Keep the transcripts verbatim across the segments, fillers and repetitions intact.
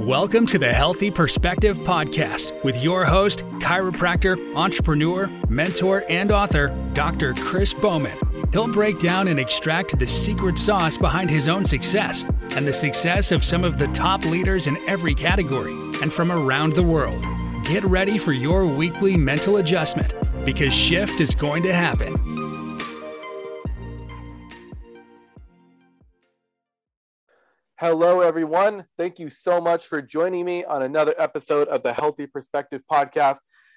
Welcome to the Healthy Perspective Podcast with your host, chiropractor, entrepreneur, mentor, and author, Doctor Chris Bowman. He'll break down and extract the secret sauce behind his own success and the success of some of the top leaders in every category and from around the world. Get ready for your weekly mental adjustment because shift is going to happen. Hello, everyone. Thank you so much for joining me on another episode of the Healthy Perspective Podcast.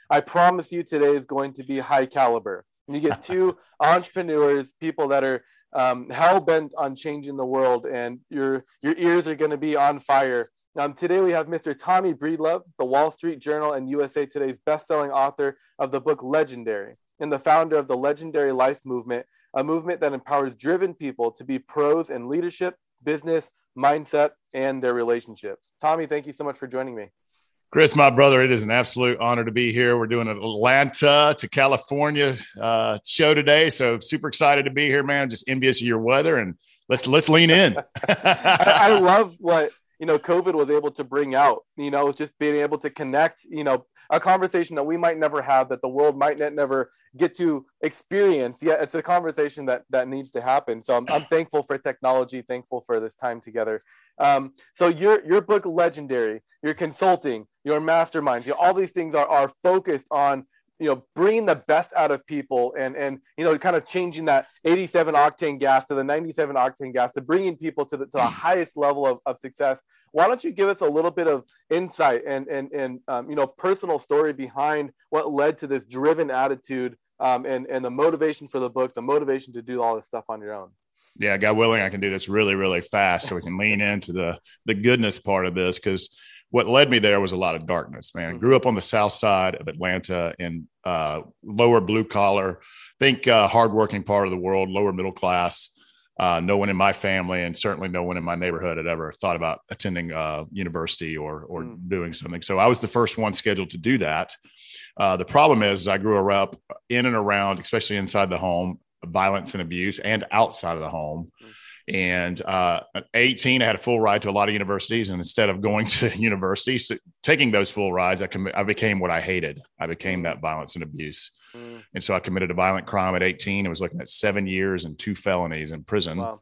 I promise you today is going to be high caliber. You get two entrepreneurs, people that are um, hell-bent on changing the world, and your, your ears are going to be on fire. Um, today, we have Mister Tommy Breedlove, the Wall Street Journal and U S A Today's best-selling author of the book Legendary, and the founder of the Legendary Life Movement, a movement that empowers driven people to be pros in leadership, business, mindset, and their relationships. Tommy, thank you so much for joining me. Chris, my brother, it is an absolute honor to be here. We're doing an Atlanta to California uh, show today, so super excited to be here, man. Just envious of your weather, and let's let's lean in. I, I love what you know COVID was able to bring out. You know, just being able to connect. You know, a conversation that we might never have, that the world might ne- never get to experience. Yeah, it's a conversation that that needs to happen. So I'm, I'm thankful for technology, thankful for this time together. Um, so your your book, Legendary, your consulting, your masterminds, you know, all these things are are focused on you know bringing the best out of people and and you know kind of changing that eighty-seven octane gas to the ninety-seven octane gas, to bringing people to the to the highest level of, of success. Why don't you give us a little bit of insight and and and um, you know personal story behind what led to this driven attitude um, and and the motivation for the book, the motivation to do all this stuff on your own? Yeah, God willing, I can do this really, really fast, so we can lean into the the goodness part of this, because what led me there was a lot of darkness, man. I grew up on the south side of Atlanta in uh, lower blue collar, think uh, hardworking part of the world, lower middle class. Uh, no one in my family, and certainly no one in my neighborhood, had ever thought about attending uh, university or or mm. doing something. So I was the first one scheduled to do that. Uh, the problem is I grew up in and around, especially inside the home, violence and abuse, and outside of the home. Mm. And uh, at eighteen, I had a full ride to a lot of universities. And instead of going to universities, taking those full rides, I, com- I became what I hated. I became that violence and abuse. Mm. And so I committed a violent crime at eighteen. I was looking at seven years and two felonies in prison. Wow.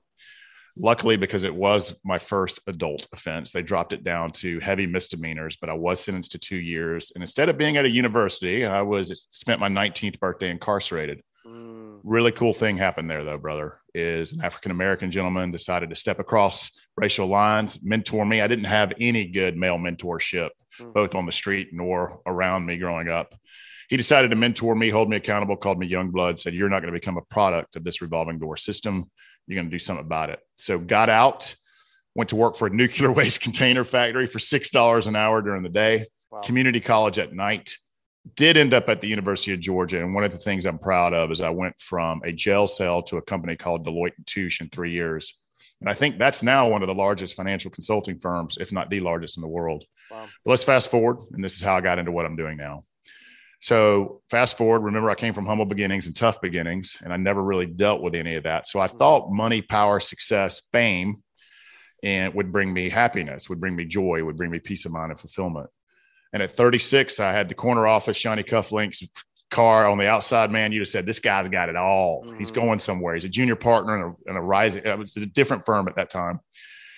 Luckily, because it was my first adult offense, they dropped it down to heavy misdemeanors, but I was sentenced to two years. And instead of being at a university, I was spent my nineteenth birthday incarcerated. Mm. Really cool thing happened there, though, brother, is an African-American gentleman decided to step across racial lines, mentor me. I didn't have any good male mentorship, mm. both on the street nor around me growing up. He decided to mentor me, hold me accountable, called me young blood, said, "You're not going to become a product of this revolving door system. You're going to do something about it." So got out, went to work for a nuclear waste container factory for six dollars an hour during the day, wow. community college at night. Did end up at the University of Georgia. And one of the things I'm proud of is I went from a jail cell to a company called Deloitte and Touche in three years. And I think that's now one of the largest financial consulting firms, if not the largest in the world. Wow. But let's fast forward. And this is how I got into what I'm doing now. So fast forward, remember, I came from humble beginnings and tough beginnings, and I never really dealt with any of that. So I mm-hmm. thought money, power, success, fame, and would bring me happiness, would bring me joy, would bring me peace of mind and fulfillment. And at thirty-six, I had the corner office, shiny cufflinks, car on the outside, man. You just said, this guy's got it all. Mm-hmm. He's going somewhere. He's a junior partner in a, in a rising, it was a different firm at that time.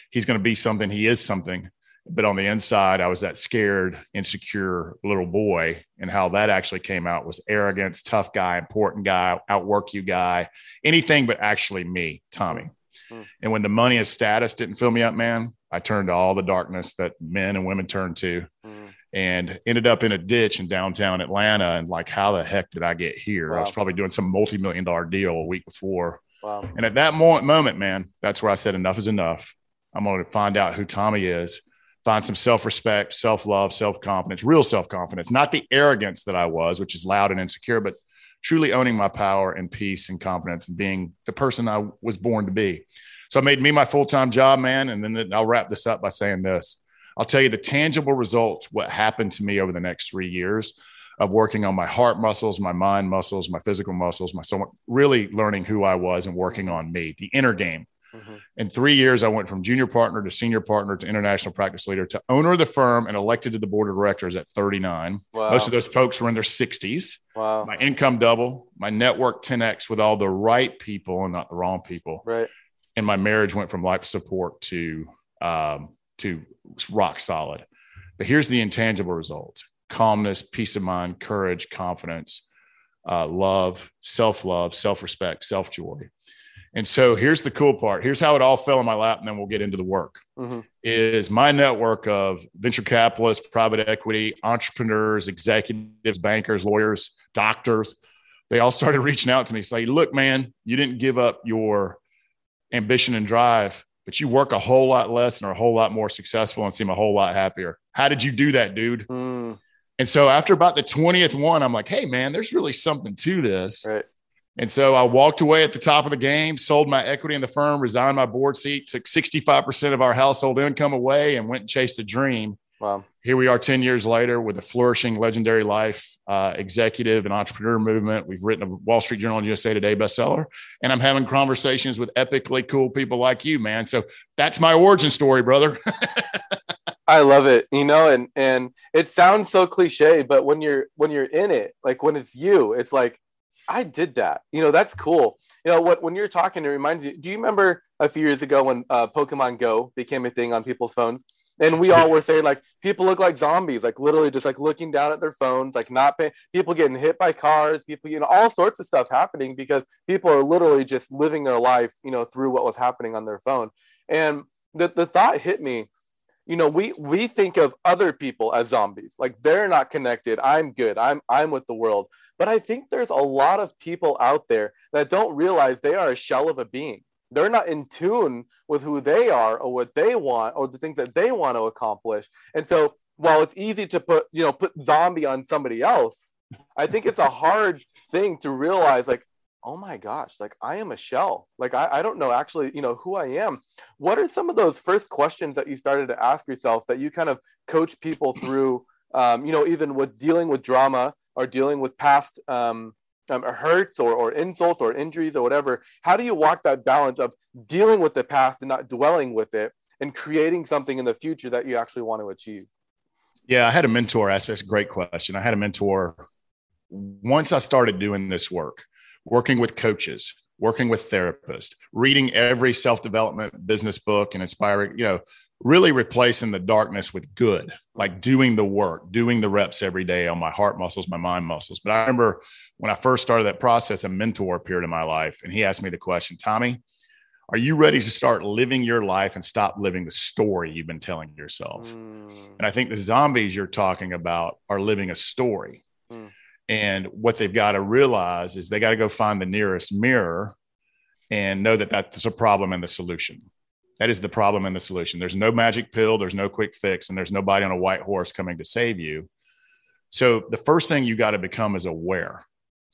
He's going to be something. He is something. But on the inside, I was that scared, insecure little boy. And how that actually came out was arrogance, tough guy, important guy, outwork you guy, anything but actually me, Tommy. Mm-hmm. And when the money and status didn't fill me up, man, I turned to all the darkness that men and women turn to. Mm-hmm. And ended up in a ditch in downtown Atlanta. And like, how the heck did I get here? Wow. I was probably doing some multi-million dollar deal a week before. Wow. And at that mo- moment, man, that's where I said, enough is enough. I'm going to find out who Tommy is, find some self-respect, self-love, self-confidence, real self-confidence, not the arrogance that I was, which is loud and insecure, but truly owning my power and peace and confidence and being the person I was born to be. So I made me my full-time job, man. And then I'll wrap this up by saying this. I'll tell you the tangible results, what happened to me over the next three years of working on my heart muscles, my mind muscles, my physical muscles, my soul, really learning who I was and working on me, the inner game. Mm-hmm. In three years, I went from junior partner to senior partner to international practice leader to owner of the firm and elected to the board of directors at thirty-nine. Wow. Most of those folks were in their sixties. Wow. My income doubled, my network ten X with all the right people and not the wrong people. Right. And my marriage went from life support to, um, to rock solid. But here's the intangible result: calmness, peace of mind, courage, confidence, uh, love, self-love, self-respect, self-joy. And so here's the cool part. Here's how it all fell in my lap, and then we'll get into the work. Mm-hmm. Is my network of venture capitalists, private equity, entrepreneurs, executives, bankers, lawyers, doctors. They all started reaching out to me, saying, look, man, you didn't give up your ambition and drive, but you work a whole lot less and are a whole lot more successful and seem a whole lot happier. How did you do that, dude? Mm. And so after about the twentieth one, I'm like, hey, man, there's really something to this. Right. And so I walked away at the top of the game, sold my equity in the firm, resigned my board seat, took sixty-five percent of our household income away, and went and chased a dream. Wow. Here we are ten years later with a flourishing Legendary Life uh, executive and entrepreneur movement. We've written a Wall Street Journal and U S A Today bestseller, and I'm having conversations with epically cool people like you, man. So that's my origin story, brother. I love it. You know, and and it sounds so cliche, but when you're when you're in it, like when it's you, it's like, I did that. You know, that's cool. You know, what when you're talking, it reminds you, do you remember a few years ago when uh, Pokemon Go became a thing on people's phones? And we all were saying, like, people look like zombies, like literally just like looking down at their phones, like not paying, people getting hit by cars, people, you know, all sorts of stuff happening because people are literally just living their life, you know, through what was happening on their phone. And the, the thought hit me, you know, we we think of other people as zombies, like they're not connected. I'm good. I'm I'm with the world. But I think there's a lot of people out there that don't realize they are a shell of a being. They're not in tune with who they are or what they want or the things that they want to accomplish. And so while it's easy to put, you know, put zombie on somebody else, I think it's a hard thing to realize, like, oh my gosh, like I am a shell. Like, I, I don't know actually, you know, who I am. What are some of those first questions that you started to ask yourself that you kind of coach people through, um, you know, even with dealing with drama or dealing with past um, um, hurts or, or insults or injuries or whatever? How do you walk that balance of dealing with the past and not dwelling with it and creating something in the future that you actually want to achieve? Yeah, I had a mentor aspect. Great question. I had a mentor once I started doing this work, working with coaches, working with therapists, reading every self-development business book and inspiring, you know, really replacing the darkness with good, like doing the work, doing the reps every day on my heart muscles, my mind muscles. But I remember when I first started that process, a mentor appeared in my life and he asked me the question, Tommy, are you ready to start living your life and stop living the story you've been telling yourself? Mm. And I think the zombies you're talking about are living a story. Mm. And what they've got to realize is they got to go find the nearest mirror and know that that's a problem and the solution. That is the problem and the solution. There's no magic pill. There's no quick fix. And there's nobody on a white horse coming to save you. So the first thing you got to become is aware.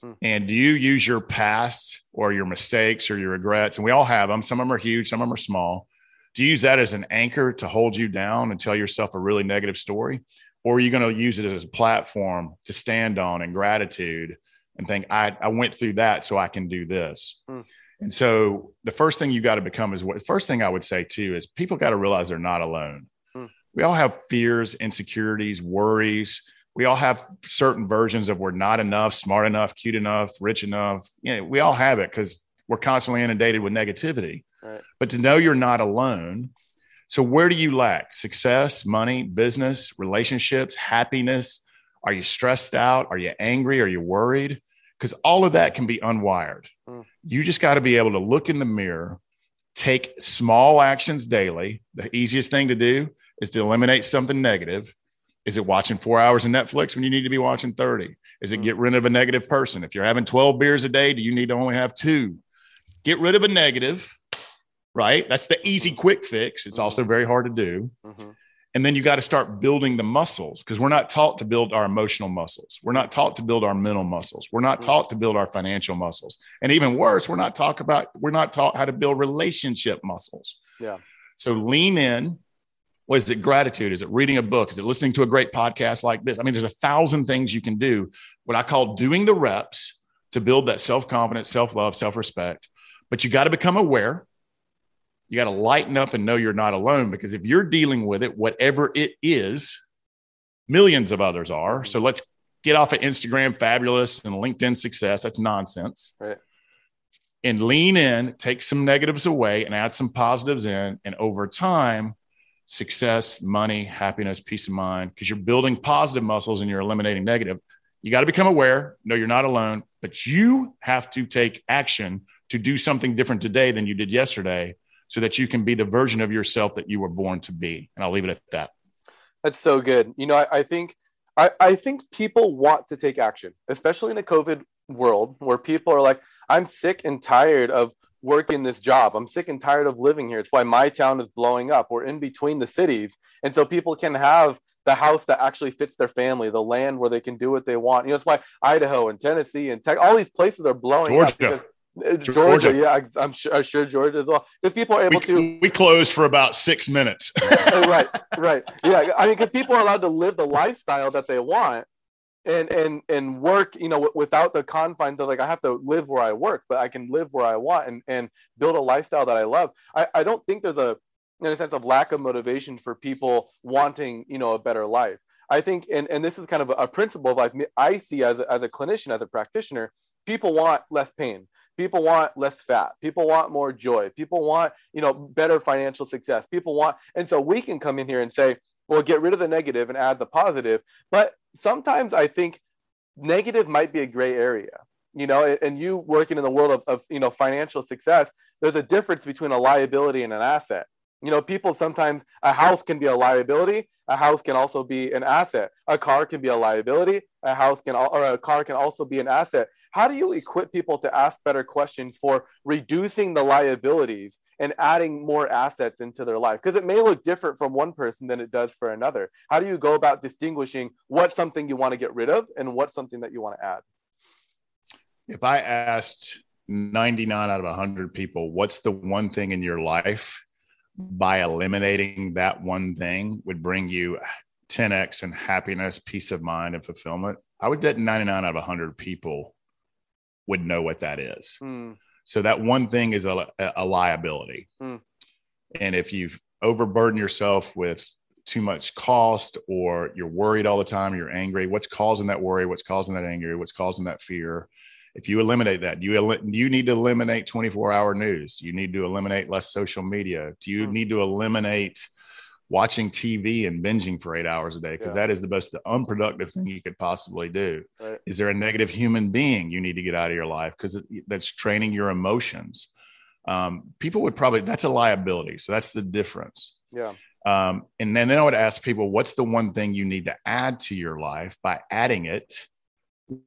Hmm. And do you use your past or your mistakes or your regrets? And we all have them. Some of them are huge. Some of them are small. Do you use that as an anchor to hold you down and tell yourself a really negative story? Or are you going to use it as a platform to stand on in gratitude and think, I, I went through that so I can do this? Mm. And so the first thing you got to become is what the first thing I would say too is people got to realize they're not alone. Mm. We all have fears, insecurities, worries. We all have certain versions of we're not enough, smart enough, cute enough, rich enough. You know, we all have it because we're constantly inundated with negativity. Right. But to know you're not alone. So where do you lack? Success, money, business, relationships, happiness? Are you stressed out? Are you angry? Are you worried? Because all of that can be unwired. Mm. You just got to be able to look in the mirror, take small actions daily. The easiest thing to do is to eliminate something negative. Is it watching four hours of Netflix when you need to be watching thirty? Is it mm. get rid of a negative person? If you're having twelve beers a day, do you need to only have two? Get rid of a negative. Right? That's the easy quick fix. It's mm-hmm. also very hard to do. Mm-hmm. And then you got to start building the muscles because we're not taught to build our emotional muscles. We're not taught to build our mental muscles. We're not mm-hmm. taught to build our financial muscles. And even worse, we're not talk about, we're not taught how to build relationship muscles. Yeah. So lean in. What is it? Gratitude? Is it reading a book? Is it listening to a great podcast like this? I mean, there's a thousand things you can do. What I call doing the reps to build that self-confidence, self-love, self-respect, but you got to become aware. you got to lighten up and know you're not alone, because if you're dealing with it, whatever it is, millions of others are. So let's get off of Instagram fabulous and LinkedIn success. That's nonsense. Right. And lean in, take some negatives away and add some positives in. And over time, success, money, happiness, peace of mind, because you're building positive muscles and you're eliminating negative. You got to become aware. No, you're not alone, but you have to take action to do something different today than you did yesterday so that you can be the version of yourself that you were born to be. And I'll leave it at that. That's so good. You know, I, I think, I, I think people want to take action, especially in a COVID world where people are like, I'm sick and tired of working this job. I'm sick and tired of living here. It's why my town is blowing up. We're in between the cities. And so people can have the house that actually fits their family, the land where they can do what they want. You know, it's why Idaho and Tennessee and Texas, all these places are blowing Georgia. up. Because Georgia, Georgia, yeah, I'm sure, I'm sure Georgia as well, because people are able we, to. We closed for about six minutes. right, right, yeah. I mean, because people are allowed to live the lifestyle that they want, and and and work, you know, w- without the confines of like I have to live where I work, but I can live where I want and and build a lifestyle that I love. I, I don't think there's a in a sense of lack of motivation for people wanting, you know, a better life. I think, and and this is kind of a principle of like I see as a, as a clinician, as a practitioner. People want less pain. People want less fat. People want more joy. People want, you know, better financial success. People want, and so we can come in here and say, well, get rid of the negative and add the positive. But sometimes I think negative might be a gray area, you know, and you working in the world of, of you know, financial success, there's a difference between a liability and an asset. You know, people sometimes, a house can be a liability. A house can also be an asset. A car can be a liability. A house can, or a car can also be an asset. How do you equip people to ask better questions for reducing the liabilities and adding more assets into their life? Because it may look different from one person than it does for another. How do you go about distinguishing what's something you want to get rid of and what's something that you want to add? If I asked ninety-nine out of one hundred people, what's the one thing in your life by eliminating that one thing would bring you ten x in happiness, peace of mind, and fulfillment, I would bet ninety-nine out of one hundred people would know what that is. Mm. So that one thing is a, a liability. Mm. And if you've overburdened yourself with too much cost, or you're worried all the time, you're angry, what's causing that worry? What's causing that anger? What's causing that fear? If you eliminate that, do you, el- you need to eliminate twenty-four hour news? Do you need to eliminate less social media? Do you mm. need to eliminate watching T V and binging for eight hours a day? Because yeah. that is the most the unproductive thing you could possibly do. Right. Is there a negative human being you need to get out of your life? Because that's training your emotions. Um, people would probably, that's a liability. So that's the difference. Yeah. Um, and then, then I would ask people, what's the one thing you need to add to your life? By adding it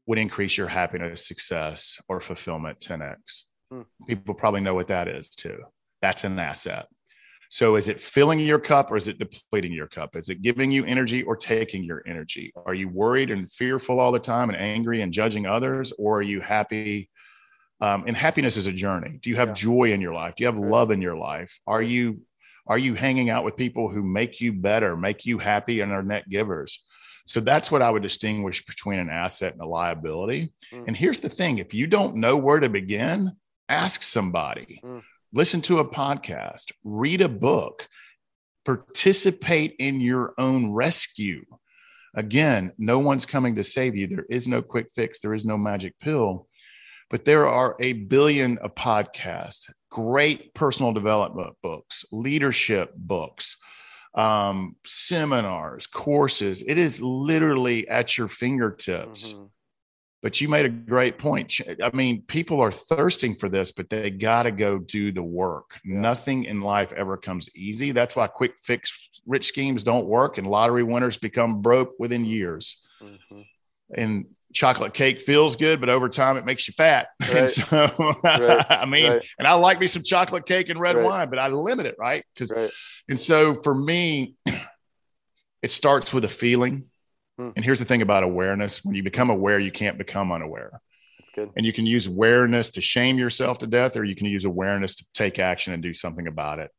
would increase your happiness, success, or fulfillment ten x. Hmm. People probably know what that is too. That's an asset. So is it filling your cup or is it depleting your cup? Is it giving you energy or taking your energy? Are you worried and fearful all the time and angry and judging others? Or are you happy? Um, and happiness is a journey. Do you have yeah. joy in your life? Do you have love in your life? Are you, are you hanging out with people who make you better, make you happy, and are net givers? So that's what I would distinguish between an asset and a liability. Mm. And here's the thing. If you don't know where to begin, ask somebody. Mm. Listen to a podcast, read a book, participate in your own rescue. Again, no one's coming to save you. There is no quick fix. There is no magic pill, but there are a billion of podcasts, great personal development books, leadership books, um, seminars, courses. It is literally at your fingertips. Mm-hmm. But you made a great point. I mean, people are thirsting for this, but they got to go do the work. Yeah. Nothing in life ever comes easy. That's why quick fix rich schemes don't work and lottery winners become broke within years. Mm-hmm. And chocolate cake feels good, but over time it makes you fat. Right. And so, right. I mean, right. and I like me some chocolate cake and red right. wine, but I limit it, right? Because, right. and so for me, it starts with a feeling. And here's the thing about awareness. When you become aware, you can't become unaware. That's good. And you can use awareness to shame yourself to death, or you can use awareness to take action and do something about it.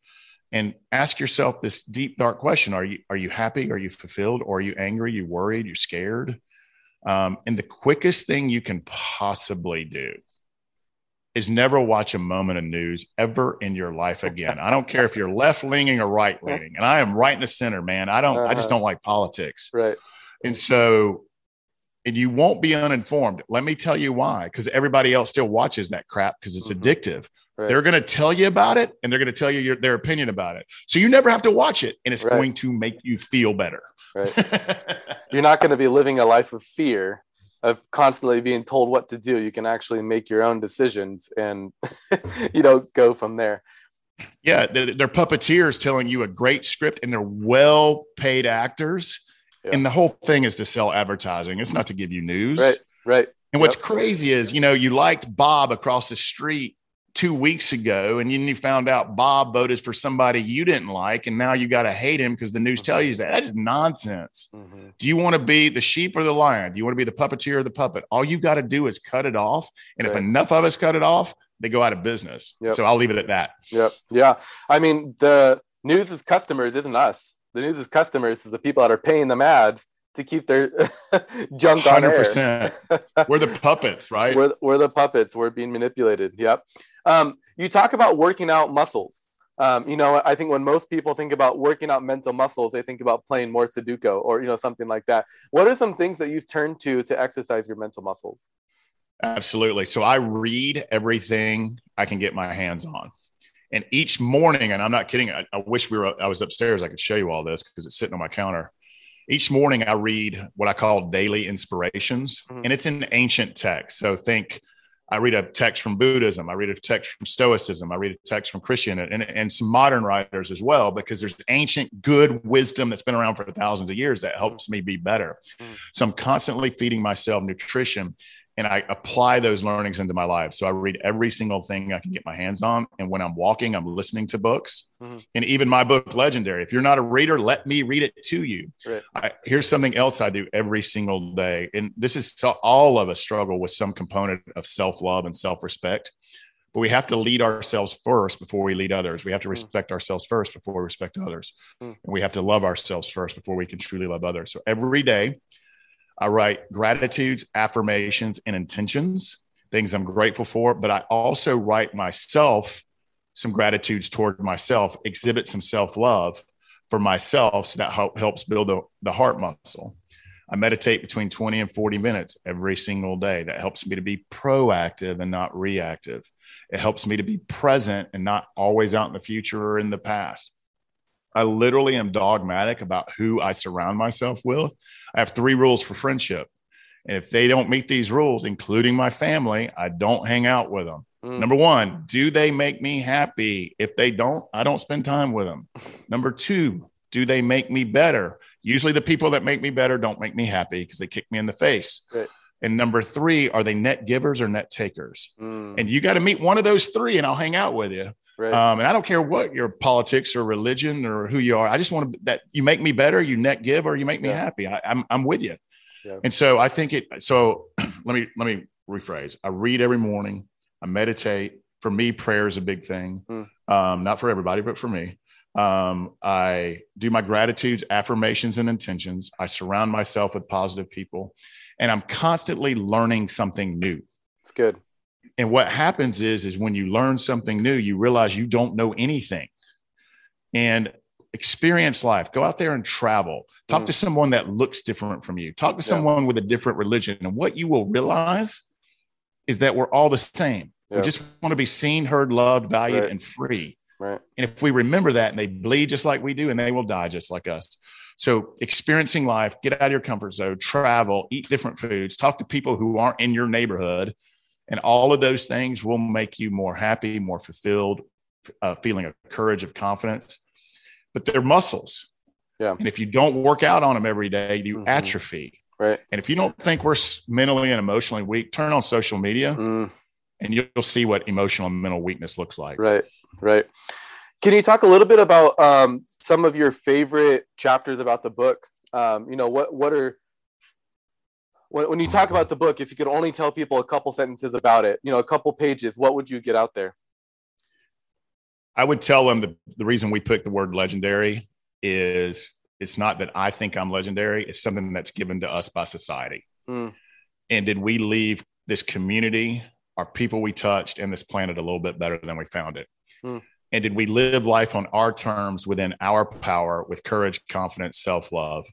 And ask yourself this deep, dark question. Are you, are you happy? Are you fulfilled? Or are you angry? You worried? You're scared? Um, and the quickest thing you can possibly do is never watch a moment of news ever in your life again. I don't care if you're left leaning or right leaning. And I am right in the center, man. I don't, uh-huh. I just don't like politics. Right. And so, and you won't be uninformed. Let me tell you why. Because everybody else still watches that crap because it's mm-hmm. addictive. Right. They're going to tell you about it, and they're going to tell you your, their opinion about it. So you never have to watch it, and it's right. going to make you feel better. Right. You're not going to be living a life of fear, of constantly being told what to do. You can actually make your own decisions, and you know, go from there. Yeah, they're, they're puppeteers telling you a great script, and they're well-paid actors. Yeah. And the whole thing is to sell advertising. It's not to give you news. Right, right. And what's yep. crazy is, you know, you liked Bob across the street two weeks ago, and then you found out Bob voted for somebody you didn't like, and now you got to hate him because the news mm-hmm. tells you that. That's nonsense. Mm-hmm. Do you want to be the sheep or the lion? Do you want to be the puppeteer or the puppet? All you got to do is cut it off. And right. if enough of us cut it off, they go out of business. Yep. So I'll leave it at that. Yep. Yeah. I mean, the news is customers, isn't us. The news is customers, is the people that are paying them ads to keep their junk on air. one hundred percent. We're the puppets, right? We're, we're the puppets. We're being manipulated. Yep. Um, you talk about working out muscles. Um, you know, I think when most people think about working out mental muscles, they think about playing more Sudoku or, you know, something like that. What are some things that you've turned to to exercise your mental muscles? Absolutely. So I read everything I can get my hands on. And each morning, and I'm not kidding, I, I wish we were, I was upstairs. I could show you all this because it's sitting on my counter. Each morning I read what I call daily inspirations, mm-hmm. and it's an ancient text. So think, I read a text from Buddhism. I read a text from Stoicism. I read a text from Christianity, and, and some modern writers as well, because there's ancient good wisdom that's been around for thousands of years that helps me be better. Mm-hmm. So I'm constantly feeding myself nutrition, and I apply those learnings into my life. So I read every single thing I can get my hands on. And when I'm walking, I'm listening to books. Mm-hmm. And even my book, Legendary, if you're not a reader, let me read it to you. Right. I, here's something else I do every single day. And this is so, all of us struggle with some component of self-love and self-respect. But we have to lead ourselves first before we lead others. We have to respect mm. ourselves first before we respect others. Mm. And we have to love ourselves first before we can truly love others. So every day, I write gratitudes, affirmations, and intentions, things I'm grateful for, but I also write myself some gratitudes toward myself, exhibit some self-love for myself, so that helps build the, the heart muscle. I meditate between twenty and forty minutes every single day. That helps me to be proactive and not reactive. It helps me to be present and not always out in the future or in the past. I literally am dogmatic about who I surround myself with. I have three rules for friendship. And if they don't meet these rules, including my family, I don't hang out with them. Mm. Number one, do they make me happy? If they don't, I don't spend time with them. Number two, do they make me better? Usually the people that make me better don't make me happy because they kick me in the face. Right. And number three, are they net givers or net takers? Mm. And you got to meet one of those three, and I'll hang out with you. Right. Um, and I don't care what your politics or religion or who you are. I just want to, that you make me better, you net give, or you make me yeah. happy. I, I'm I'm with you. Yeah. And so I think it, so let me, let me rephrase. I read every morning. I meditate. For me, prayer is a big thing. Mm. Um, not for everybody, but for me. Um, I do my gratitudes, affirmations, and intentions. I surround myself with positive people, and I'm constantly learning something new. It's good. And what happens is, is when you learn something new, you realize you don't know anything. And experience life. Go out there and travel. Talk mm. to someone that looks different from you. Talk to yeah. someone with a different religion. And what you will realize is that we're all the same. Yeah. We just want to be seen, heard, loved, valued, right. and free. Right. And if we remember that, and they bleed just like we do, and they will die just like us. So experiencing life, get out of your comfort zone, travel, eat different foods, talk to people who aren't in your neighborhood. And all of those things will make you more happy, more fulfilled, uh, feeling of courage, of confidence. But they're muscles. Yeah. And if you don't work out on them every day, you mm-hmm. atrophy. Right. And if you don't think we're mentally and emotionally weak, turn on social media mm. and you'll see what emotional and mental weakness looks like. Right, right. Can you talk a little bit about um, some of your favorite chapters about the book? Um, you know, what what are... When you talk about the book, if you could only tell people a couple sentences about it, you know, a couple pages, what would you get out there? I would tell them the, the reason we picked the word legendary is it's not that I think I'm legendary. It's something that's given to us by society. Mm. And did we leave this community, are people we touched in this planet a little bit better than we found it? Mm. And did we live life on our terms within our power with courage, confidence, self-love?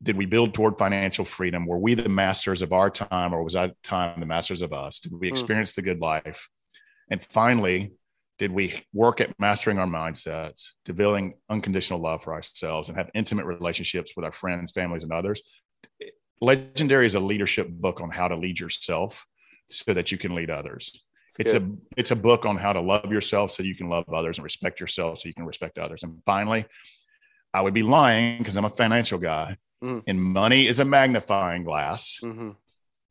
Did we build toward financial freedom? Were we the masters of our time, or was our time the masters of us? Did we experience mm. the good life? And finally, did we work at mastering our mindsets, developing unconditional love for ourselves, and have intimate relationships with our friends, families, and others? Legendary is a leadership book on how to lead yourself so that you can lead others. That's it's good. a it's a book on how to love yourself so you can love others, and respect yourself so you can respect others. And finally, I would be lying, because I'm a financial guy, mm. and money is a magnifying glass. Mm-hmm.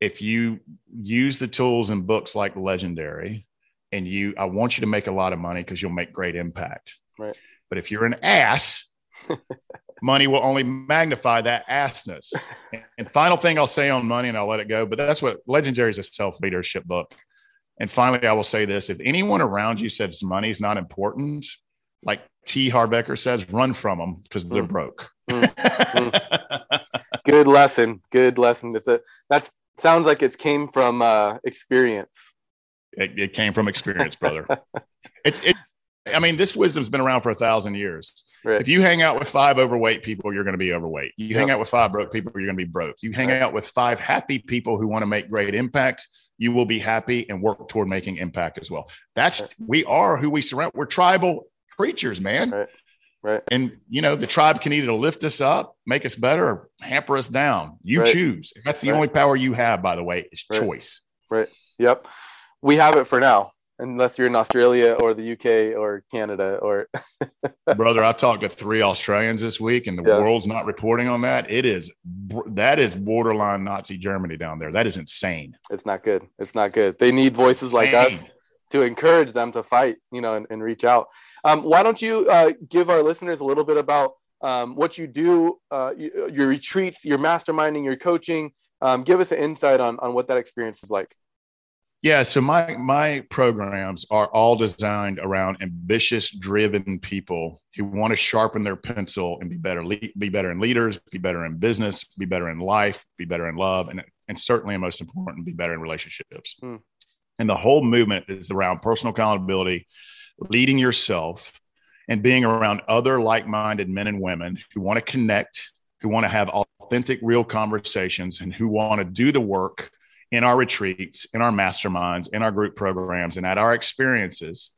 If you use the tools and books like Legendary, and you, I want you to make a lot of money because you'll make great impact. Right. But if you're an ass, money will only magnify that assness. And final thing I'll say on money, and I'll let it go, but that's what Legendary is, a self-leadership book. And finally, I will say this. If anyone around you says money's not important, like T. Harbecker says, run from them because they're mm. broke. Mm. Mm. Good lesson. Good lesson. It's a, that's sounds like it came from uh, experience. It, it came from experience, brother. It's, it, I mean, this wisdom's been around for a thousand years. Right. If you hang out with five overweight people, you're going to be overweight. You yep. hang out with five broke people, you're going to be broke. You hang right. out with five happy people who want to make great impact, you will be happy and work toward making impact as well. That's, right. we are who we surround. We're tribal creatures, man. Right. Right. And, you know, the tribe can either lift us up, make us better, or hamper us down. You right. choose. That's the right. only power you have, by the way, is right. choice. Right. Yep. We have it for now, unless you're in Australia or the U K or Canada or brother, I've talked to three Australians this week, and the yeah. world's not reporting on that. It is, that is borderline Nazi Germany down there. That is insane. It's not good. It's not good. They need voices insane. like us to encourage them to fight, you know, and, and reach out. Um, why don't you uh, give our listeners a little bit about um, what you do, uh, your retreats, your masterminding, your coaching. Um, give us an insight on, on what that experience is like. Yeah. So my, my programs are all designed around ambitious, driven people who want to sharpen their pencil and be better, le- be better in leaders, be better in business, be better in life, be better in love. And, and certainly, and most important, be better in relationships. Mm. And the whole movement is around personal accountability, leading yourself, and being around other like-minded men and women who want to connect, who want to have authentic, real conversations, and who want to do the work in our retreats, in our masterminds, in our group programs, and at our experiences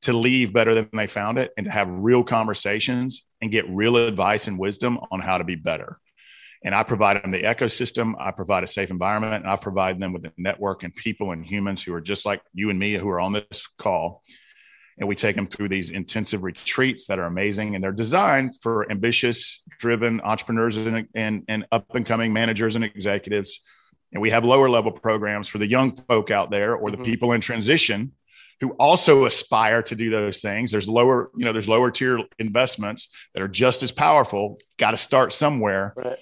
to leave better than they found it, and to have real conversations and get real advice and wisdom on how to be better. And I provide them the ecosystem. I provide a safe environment, and I provide them with a network and people and humans who are just like you and me, who are on this call. And we take them through these intensive retreats that are amazing. And they're designed for ambitious, driven entrepreneurs and, and, and up and coming managers and executives. And we have lower level programs for the young folk out there, or the mm-hmm. people in transition who also aspire to do those things. There's lower, you know, there's lower tier investments that are just as powerful. Got to start somewhere, right.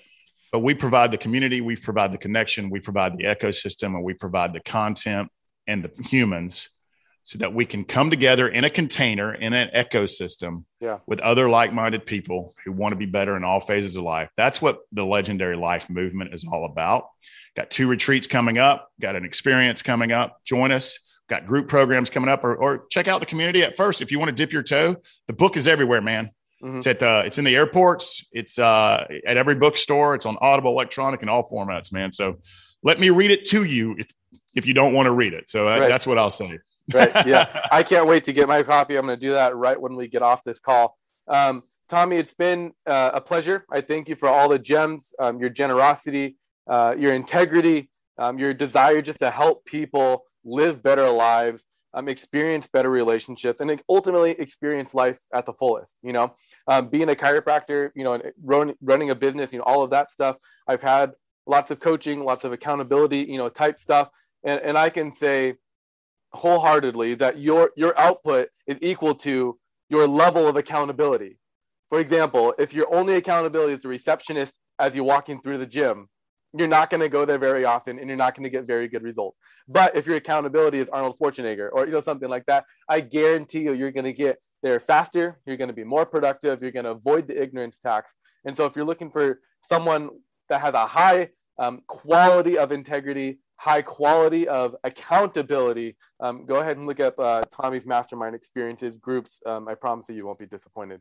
But we provide the community, we provide the connection, we provide the ecosystem, and we provide the content and the humans so that we can come together in a container, in an ecosystem yeah. with other like-minded people who want to be better in all phases of life. That's what the Legendary Life Movement is all about. Got two retreats coming up, got an experience coming up. Join us. Got group programs coming up, or, or check out the community at first. If you want to dip your toe, the book is everywhere, man. Mm-hmm. It's at the, it's in the airports. It's uh, at every bookstore. It's on Audible, electronic, and all formats, man. So let me read it to you if, if you don't want to read it. So right. that's what I'll say. Right. Yeah. I can't wait to get my copy. I'm going to do that right when we get off this call. Um, Tommy, it's been uh, a pleasure. I thank you for all the gems, um, your generosity, Uh, your integrity, um, your desire just to help people live better lives, um, experience better relationships, and ultimately experience life at the fullest. You know, um, being a chiropractor, you know, and run, running a business, you know, all of that stuff. I've had lots of coaching, lots of accountability, you know, type stuff, and and I can say wholeheartedly that your your output is equal to your level of accountability. For example, if your only accountability is the receptionist as you're walking through the gym, you're not going to go there very often, and you're not going to get very good results. But if your accountability is Arnold Schwarzenegger, or, you know, something like that, I guarantee you, you're going to get there faster. You're going to be more productive. You're going to avoid the ignorance tax. And so if you're looking for someone that has a high um, quality of integrity, high quality of accountability, um, go ahead and look up uh, Tommy's mastermind experiences groups. Um, I promise you, you won't be disappointed.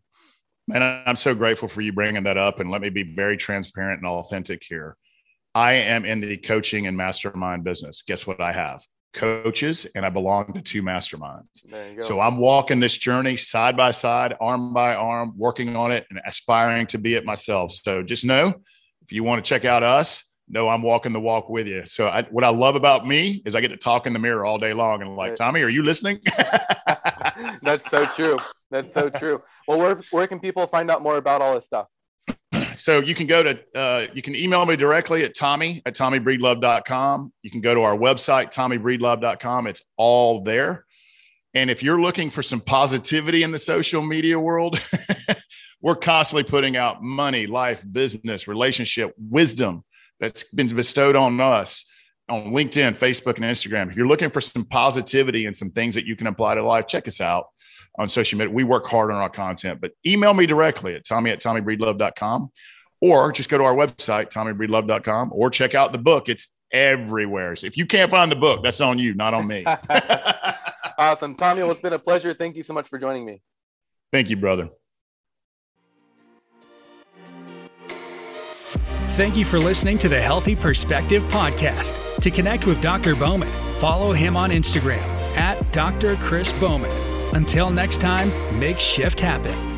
Man, I'm so grateful for you bringing that up. And let me be very transparent and authentic here. I am in the coaching and mastermind business. Guess what I have? Coaches, and I belong to two masterminds. There you go. So I'm walking this journey side by side, arm by arm, working on it and aspiring to be it myself. So just know, if you want to check out us, know I'm walking the walk with you. So I, what I love about me is I get to talk in the mirror all day long and like, right. Tommy, are you listening? That's so true. That's so true. Well, where, where can people find out more about all this stuff? So you can go to, uh, you can email me directly at Tommy at Tommy Breedlove dot com. You can go to our website, Tommy Breedlove dot com. It's all there. And if you're looking for some positivity in the social media world, we're constantly putting out money, life, business, relationship, wisdom that's been bestowed on us on LinkedIn, Facebook, and Instagram. If you're looking for some positivity and some things that you can apply to life, check us out on social media. We work hard on our content, but email me directly at Tommy at Tommy Breedlove dot com, or just go to our website, Tommy Breedlove dot com, or check out the book. It's everywhere. So if you can't find the book, that's on you, not on me. Awesome. Tommy, well, it's been a pleasure. Thank you so much for joining me. Thank you, brother. Thank you for listening to the Healthy Perspective Podcast. To connect with Doctor Bowman, follow him on Instagram at Doctor Chris Bowman. Until next time, make shift happen.